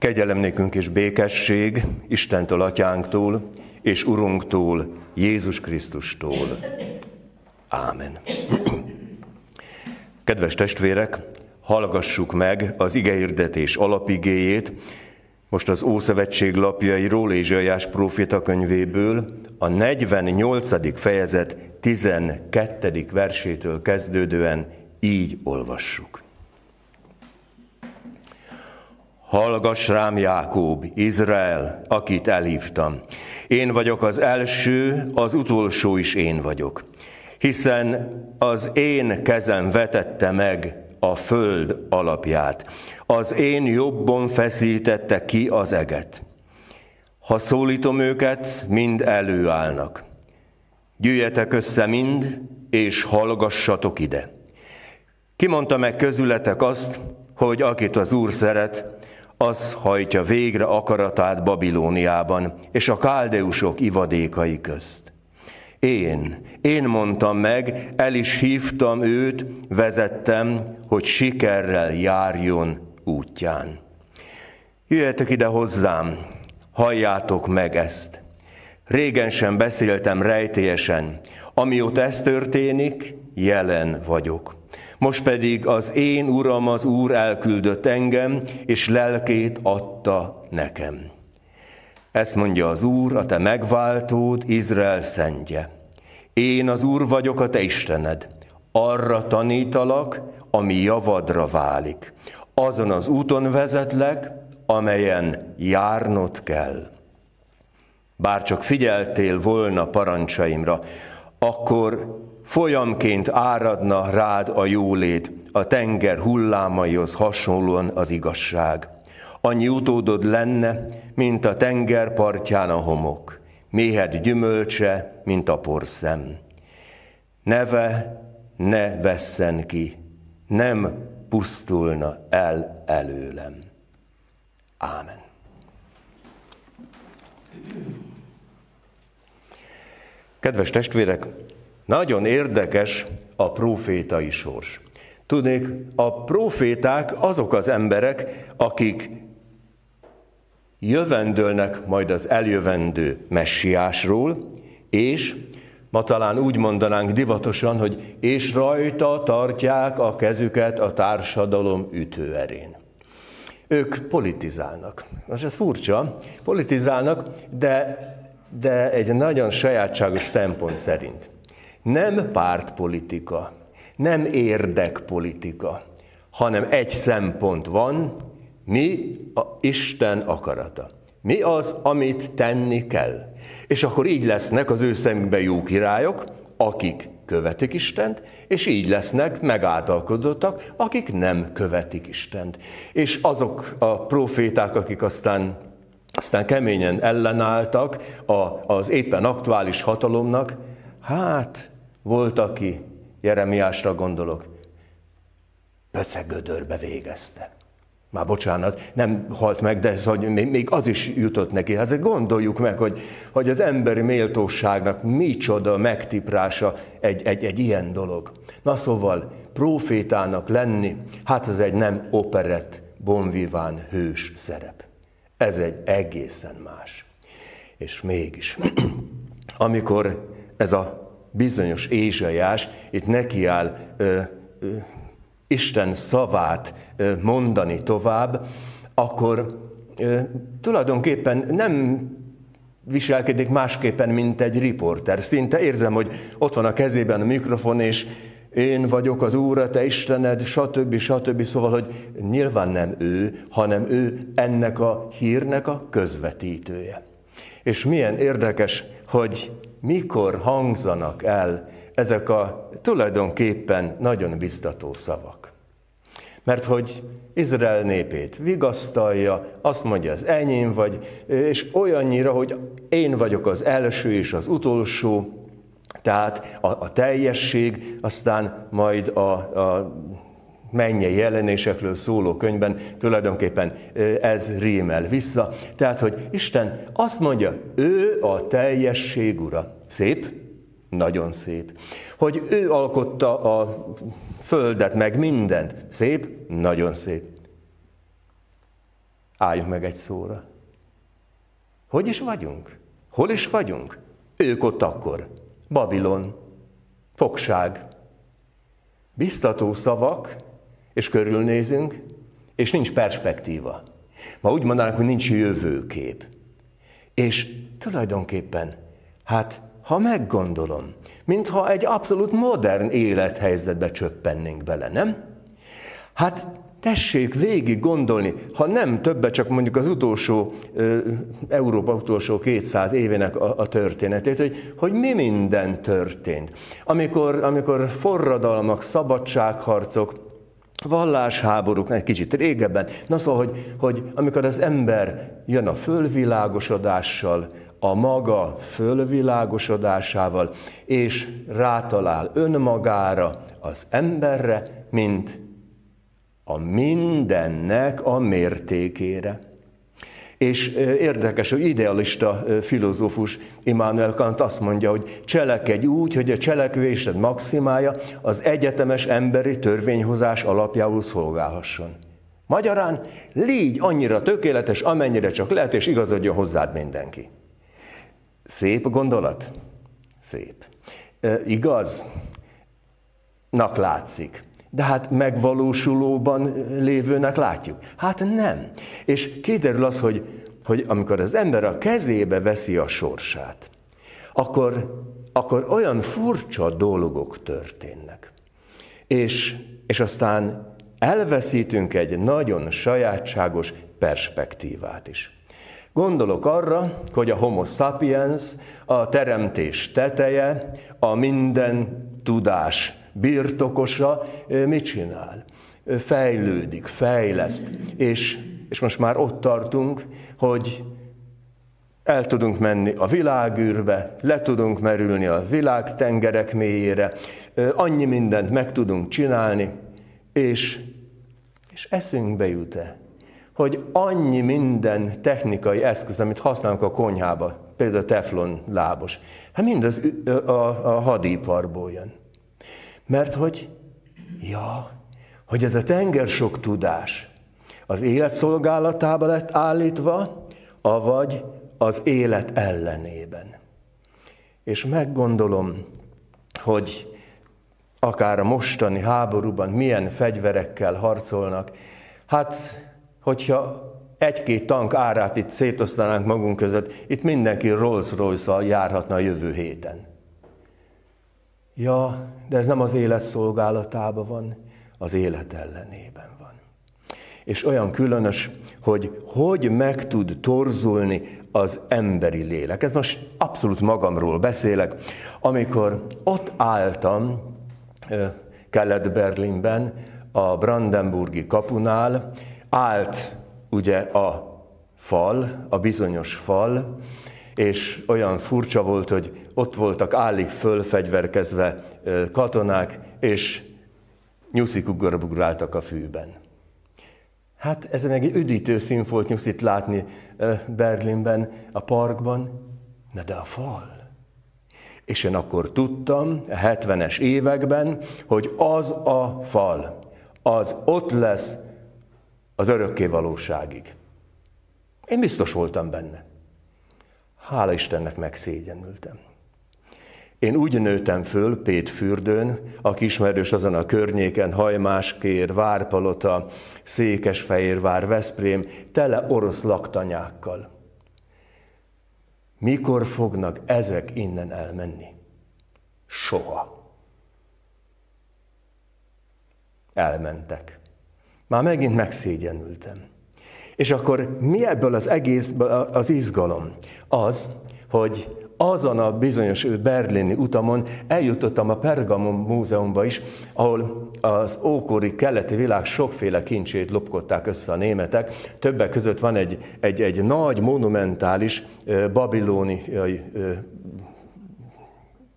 Kegyelem nékünk és békesség Istentől, Atyánktól és Urunktól, Jézus Krisztustól. Ámen. Kedves testvérek, hallgassuk meg az igehirdetés alapigéjét, most az Ószövetség lapjairól, Ézsaiás próféta könyvéből, a 48. fejezet 12. versétől kezdődően így olvassuk. Hallgass rám, Jákób, Izrael, akit elhívtam. Én vagyok az első, az utolsó is én vagyok. Hiszen az én kezem vetette meg a föld alapját. Az én jobbom feszítette ki az eget. Ha szólítom őket, mind előállnak. Gyűjjetek össze mind, és hallgassatok ide. Ki mondta meg közületek azt, hogy akit az Úr szeret, az hajtja végre akaratát Babilóniában, és a káldeusok ivadékai közt. Én mondtam meg, el is hívtam őt, vezettem, hogy sikerrel járjon útján. Jöjjetek ide hozzám, halljátok meg ezt. Régen sem beszéltem rejtélyesen, amióta ez történik, jelen vagyok. Most pedig az én Uram, az Úr elküldött engem, és lelkét adta nekem. Ezt mondja az Úr, a te megváltód, Izrael szentje. Én az Úr vagyok, a te Istened. Arra tanítalak, ami javadra válik. Azon az úton vezetlek, amelyen járnod kell. Bárcsak figyeltél volna parancsaimra, akkor folyamként áradna rád a jólét, a tenger hullámaihoz hasonlóan az igazság. Annyi utódod lenne, mint a tenger partján a homok, méhed gyümölcse, mint a porszem. Neve ne vesszen ki, nem pusztulna el előlem. Ámen. Kedves testvérek, nagyon érdekes a prófétai sors. Tudnék, a próféták azok az emberek, akik jövendőlnek majd az eljövendő messiásról, és ma talán úgy mondanánk divatosan, hogy és rajta tartják a kezüket a társadalom ütőerén. Ők politizálnak. Most ez furcsa, politizálnak, de egy nagyon sajátságos szempont szerint. Nem pártpolitika, nem érdekpolitika, hanem egy szempont van, mi a Isten akarata. Mi az, amit tenni kell. És akkor így lesznek az ő szemükben jó királyok, akik követik Istent, és így lesznek megáltalkodottak, akik nem követik Istent. És azok a proféták, akik aztán keményen ellenálltak az éppen aktuális hatalomnak, hát volt, aki, Jeremiásra gondolok, pöcegödörbe végezte. Már bocsánat, nem halt meg, de ez, hogy még az is jutott neki. Hát gondoljuk meg, hogy az emberi méltóságnak micsoda megtiprása egy ilyen dolog. Na szóval, prófétának lenni, hát ez egy nem operett, bonviván hős szerep. Ez egy egészen más. És mégis, amikor ez a bizonyos Ézsaiás itt nekiáll Isten szavát mondani tovább, akkor tulajdonképpen nem viselkedik másképpen, mint egy riporter. Szinte érzem, hogy ott van a kezében a mikrofon, és én vagyok az Úr, a te Istened, stb. Stb. Szóval, hogy nyilván nem ő, hanem ő ennek a hírnek a közvetítője. És milyen érdekes, hogy mikor hangzanak el ezek a tulajdonképpen nagyon biztató szavak. Mert hogy Izrael népét vigasztalja, azt mondja, az enyém vagy, és olyannyira, hogy én vagyok az első és az utolsó, tehát a teljesség, aztán majd a mennyei jelenésekről szóló könyvben tulajdonképpen ez rímel vissza. Tehát, hogy Isten azt mondja, ő a teljesség ura. Szép? Nagyon szép. Hogy ő alkotta a földet, meg mindent. Szép? Nagyon szép. Álljunk meg egy szóra. Hogy is vagyunk? Hol is vagyunk? Ők ott akkor. Babilon, fogság, biztató szavak, és körülnézünk, és nincs perspektíva. Ma úgy mondanánk, hogy nincs jövőkép. És tulajdonképpen, hát ha meggondolom, mintha egy abszolút modern élethelyzetbe csöppennénk bele, nem? Hát tessék végig gondolni, ha nem többet, csak mondjuk az utolsó, Európa utolsó 200 évének a történetét, hogy mi minden történt. Amikor forradalmak, szabadságharcok, vallásháborúk, egy kicsit régebben, na szóval, hogy amikor az ember jön a fölvilágosodással, a maga fölvilágosodásával, és rátalál önmagára, az emberre, mint a mindennek a mértékére. És érdekes, hogy idealista filozófus Immanuel Kant azt mondja, hogy cselekedj úgy, hogy a cselekvésed maximája az egyetemes emberi törvényhozás alapjául szolgálhasson. Magyarán légy annyira tökéletes, amennyire csak lehet, és igazodjon hozzád mindenki. Szép gondolat? Szép. Igaznak látszik. De hát megvalósulóban lévőnek látjuk. Hát nem. És kiderül az, hogy amikor az ember a kezébe veszi a sorsát, akkor olyan furcsa dolgok történnek. És aztán elveszítünk egy nagyon sajátságos perspektívát is. Gondolok arra, hogy a homo sapiens, a teremtés teteje, a minden tudás birtokosa mit csinál? Fejlődik, fejleszt, és most már ott tartunk, hogy el tudunk menni a világűrbe, le tudunk merülni a világtengerek mélyére, annyi mindent meg tudunk csinálni, és eszünkbe jut-e, hogy annyi minden technikai eszköz, amit használunk a konyhába, például a teflon lábos, hát mindez a hadiparból jön. Mert hogy ez a tenger sok tudás az élet szolgálatába lett állítva, avagy az élet ellenében. És meggondolom, hogy akár a mostani háborúban milyen fegyverekkel harcolnak, hát hogyha egy-két tank árát itt szétosztanánk magunk között, itt mindenki Rolls-Royce-al járhatna a jövő héten. Ja, de ez nem az élet szolgálatában van, az élet ellenében van. És olyan különös, hogy meg tud torzulni az emberi lélek. Ez most abszolút magamról beszélek. Amikor ott álltam Kelet-Berlinben, a Brandenburgi kapunál, állt ugye a fal, a bizonyos fal, és olyan furcsa volt, hogy ott voltak állig fölfegyverkezve katonák, és nyuszik ugráltak a fűben. Hát ez meg egy üdítő szín volt nyuszit látni Berlinben, a parkban, na de a fal. És én akkor tudtam, a 70-es években, hogy az a fal, az ott lesz az örökké valóságig. Én biztos voltam benne. Hála Istennek megszégyenültem. Én úgy nőttem föl Pétfürdőn, aki ismerős azon a környéken, Hajmáskér, Várpalota, Székesfehérvár, Veszprém, tele orosz laktanyákkal. Mikor fognak ezek innen elmenni? Soha. Elmentek. Már megint megszégyenültem. És akkor mi ebből az egészből az izgalom? Az, hogy azon a bizonyos berlini utamon eljutottam a Pergamon Múzeumba is, ahol az ókori keleti világ sokféle kincsét lopkodták össze a németek. Többek között van egy nagy, monumentális babilóniai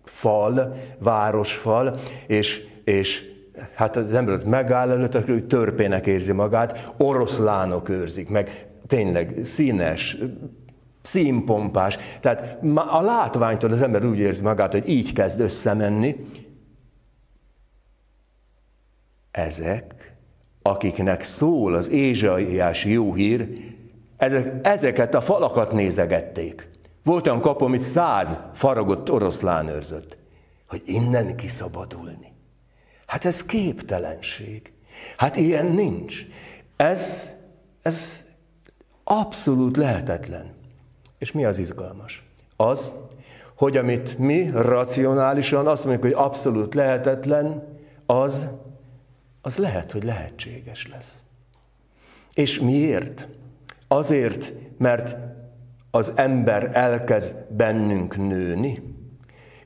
fal, városfal, és hát az ember ott megáll előtt, hogy törpének érzi magát, oroszlánok őrzik, meg tényleg színes, színpompás. Tehát a látványtól az ember úgy érzi magát, hogy így kezd összemenni. Ezek, akiknek szól az Ézsaiás jó hír, ezeket a falakat nézegették. Volt olyan kapu, amit 100 faragott oroszlán őrzött, hogy innen kiszabadulni. Hát ez képtelenség. Hát ilyen nincs. Ez abszolút lehetetlen. És mi az izgalmas? Az, hogy amit mi racionálisan azt mondjuk, hogy abszolút lehetetlen, az lehet, hogy lehetséges lesz. És miért? Azért, mert az ember elkezd bennünk nőni,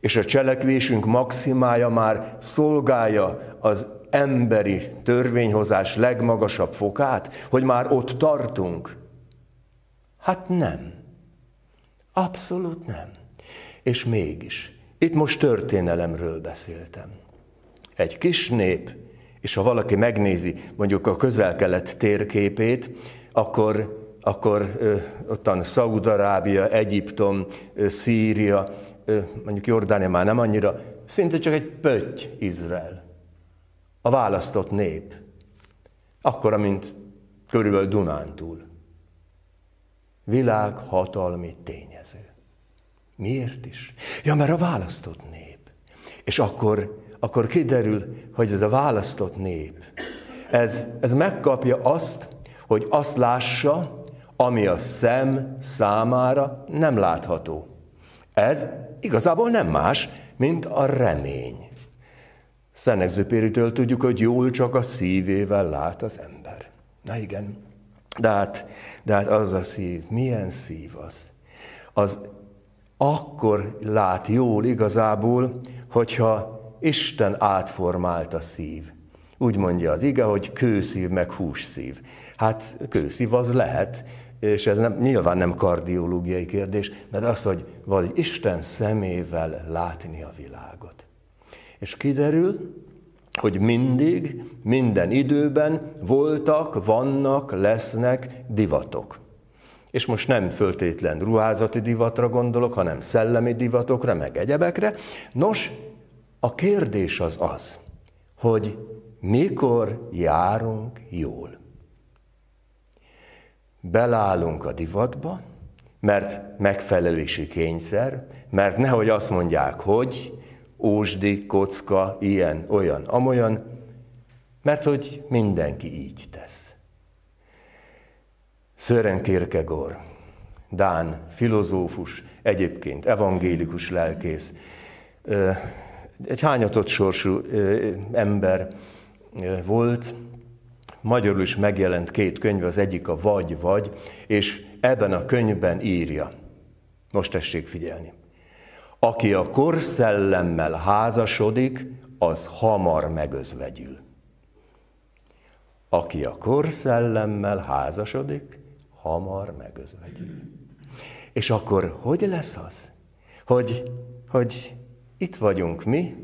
és a cselekvésünk maximája már szolgálja az emberi törvényhozás legmagasabb fokát, hogy már ott tartunk. Hát nem. Abszolút nem. És mégis, itt most történelemről beszéltem. Egy kis nép, és ha valaki megnézi mondjuk a közel-kelet térképét, akkor ottan Szaúd-Arábia, Egyiptom, Szíria, mondjuk Jordánia már nem annyira, szinte csak egy pötty Izrael. A választott nép. Akkora, mint körülbelül Dunántúl. Világhatalmi tényező. Miért is? Ja, mert a választott nép. És akkor kiderül, hogy ez a választott nép, ez megkapja azt, hogy azt lássa, ami a szem számára nem látható. Ez igazából nem más, mint a remény. Szentnek tudjuk, hogy jól csak a szívével lát az ember. Na igen, de hát az a szív, milyen szív az? Az akkor lát jól igazából, hogyha Isten átformált a szív. Úgy mondja az ige, hogy kőszív meg hússzív. Hát kőszív az lehet, és ez nyilván nem kardiológiai kérdés, mert az, hogy valahogy Isten szemével látni a világot. És kiderül, hogy mindig, minden időben voltak, vannak, lesznek divatok. És most nem föltétlen ruházati divatra gondolok, hanem szellemi divatokra, meg egyebekre. Nos, a kérdés az az, hogy mikor járunk jól. Belállunk a divatba, mert megfelelési kényszer, mert nehogy azt mondják, hogy ósdi, kocka, ilyen, olyan, amolyan, mert hogy mindenki így tesz. Søren Kierkegaard, dán filozófus, egyébként evangélikus lelkész, egy hányatott sorsú ember volt, magyarul is megjelent két könyv, az egyik a Vagy, és ebben a könyvben írja, most tessék figyelni, aki a korszellemmel házasodik, az hamar megözvegyül. Aki a korszellemmel házasodik, hamar megözvegyül. És akkor hogy lesz az, hogy itt vagyunk mi,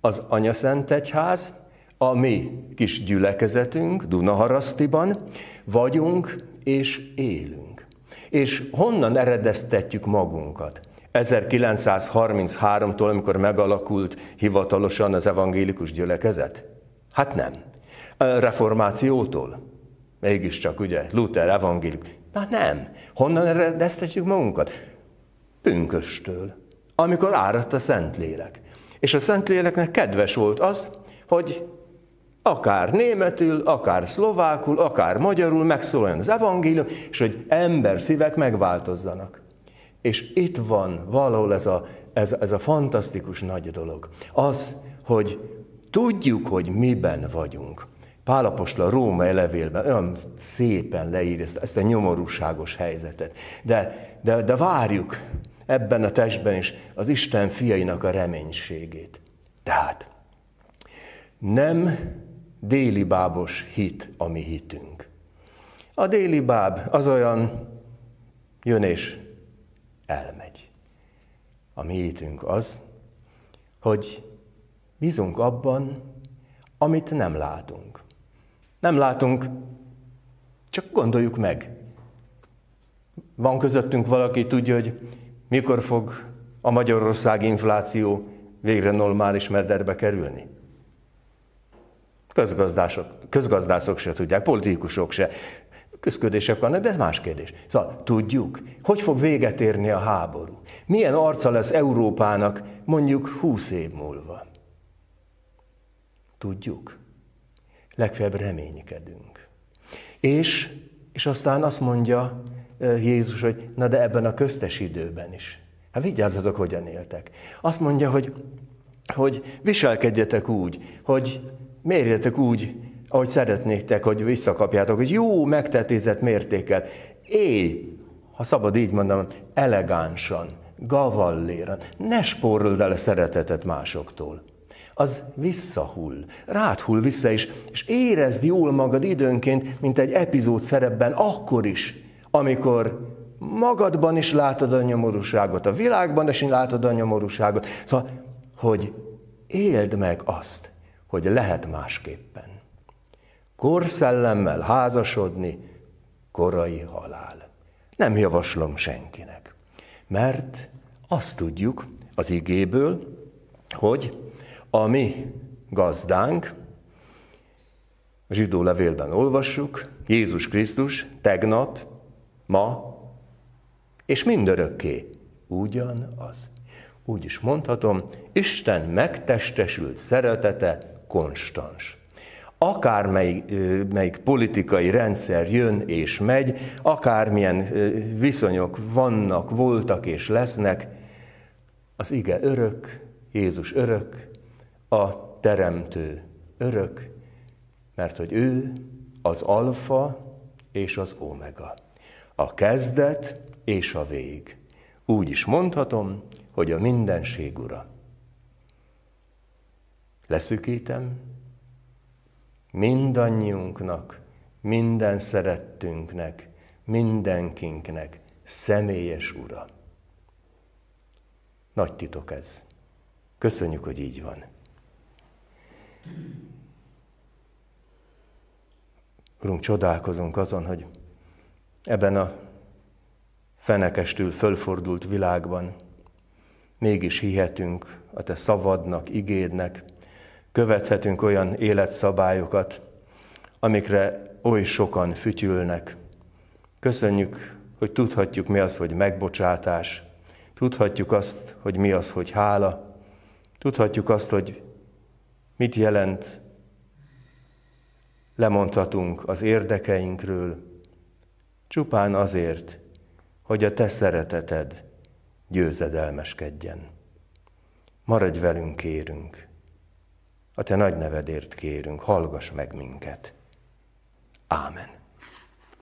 az Anyaszentegyház, a mi kis gyülekezetünk Dunaharasztiban vagyunk és élünk. És honnan eredeztetjük magunkat? 1933-tól, amikor megalakult hivatalosan az evangélikus gyülekezet? Hát nem. Reformációtól? Mégiscsak ugye, Luther, evangélikus. Na nem. Honnan eredeztetjük magunkat? Pünköstől, amikor áradt a Szentlélek. És a Szentléleknek kedves volt az, hogy akár németül, akár szlovákul, akár magyarul megszólaljon az evangélium, és hogy ember szívek megváltozzanak. És itt van valahol ez a fantasztikus nagy dolog. Az, hogy tudjuk, hogy miben vagyunk. Pál apostol a római levélben olyan szépen leírja ezt a nyomorúságos helyzetet. De várjuk ebben a testben is az Isten fiainak a reménységét. Tehát nem délibábos hit a mi hitünk. A délibáb az olyan jön és elmegy. A mi hitünk az, hogy bízunk abban, amit nem látunk. Nem látunk, csak gondoljuk meg. Van közöttünk valaki, tudja, hogy mikor fog a Magyarország infláció végre normális mederbe kerülni? Közgazdászok se tudják, politikusok se. Küszködések vannak, de ez más kérdés. Szóval tudjuk, hogy fog véget érni a háború? Milyen arca lesz Európának mondjuk 20 év múlva? Tudjuk. Legfeljebb reménykedünk. És aztán azt mondja Jézus, hogy na de ebben a köztes időben is. Hát vigyázzatok, hogyan éltek. Azt mondja, hogy viselkedjetek úgy, hogy mérjetek úgy, ahogy szeretnétek, hogy visszakapjátok, hogy jó, megtetézett mértékkel. Élj, ha szabad így mondanom, elegánsan, gavalléran. Ne spórold el a szeretetet másoktól. Az visszahull, rád hull vissza is, és érezd jól magad időnként, mint egy epizód szerepben, akkor is, amikor magadban is látod a nyomorúságot, a világban is látod a nyomorúságot. Szóval, hogy éld meg azt, hogy lehet másképpen. Korszellemmel házasodni, korai halál. Nem javaslom senkinek, mert azt tudjuk az igéből, hogy a mi gazdánk, a zsidó levélben olvassuk, Jézus Krisztus tegnap, ma és mindörökké ugyanaz. Úgy is mondhatom, Isten megtestesült szeretete konstans. Akármelyik politikai rendszer jön és megy, akármilyen viszonyok vannak, voltak és lesznek, az ige örök, Jézus örök, a Teremtő örök, mert hogy ő az alfa és az omega, a kezdet és a vég. Úgy is mondhatom, hogy a mindenség ura. Leszűkítem, mindannyiunknak, minden szerettünknek, mindenkinknek személyes ura. Nagy titok ez. Köszönjük, hogy így van. Urunk, csodálkozunk azon, hogy ebben a fenekestül fölfordult világban mégis hihetünk a te szavadnak, igédnek, követhetünk olyan életszabályokat, amikre oly sokan fütyülnek. Köszönjük, hogy tudhatjuk mi az, hogy megbocsátás, tudhatjuk azt, hogy mi az, hogy hála, tudhatjuk azt, hogy mit jelent, lemondhatunk az érdekeinkről, csupán azért, hogy a te szereteted győzedelmeskedjen. Maradj velünk, kérünk, a te nagy nevedért kérünk, hallgass meg minket. Ámen.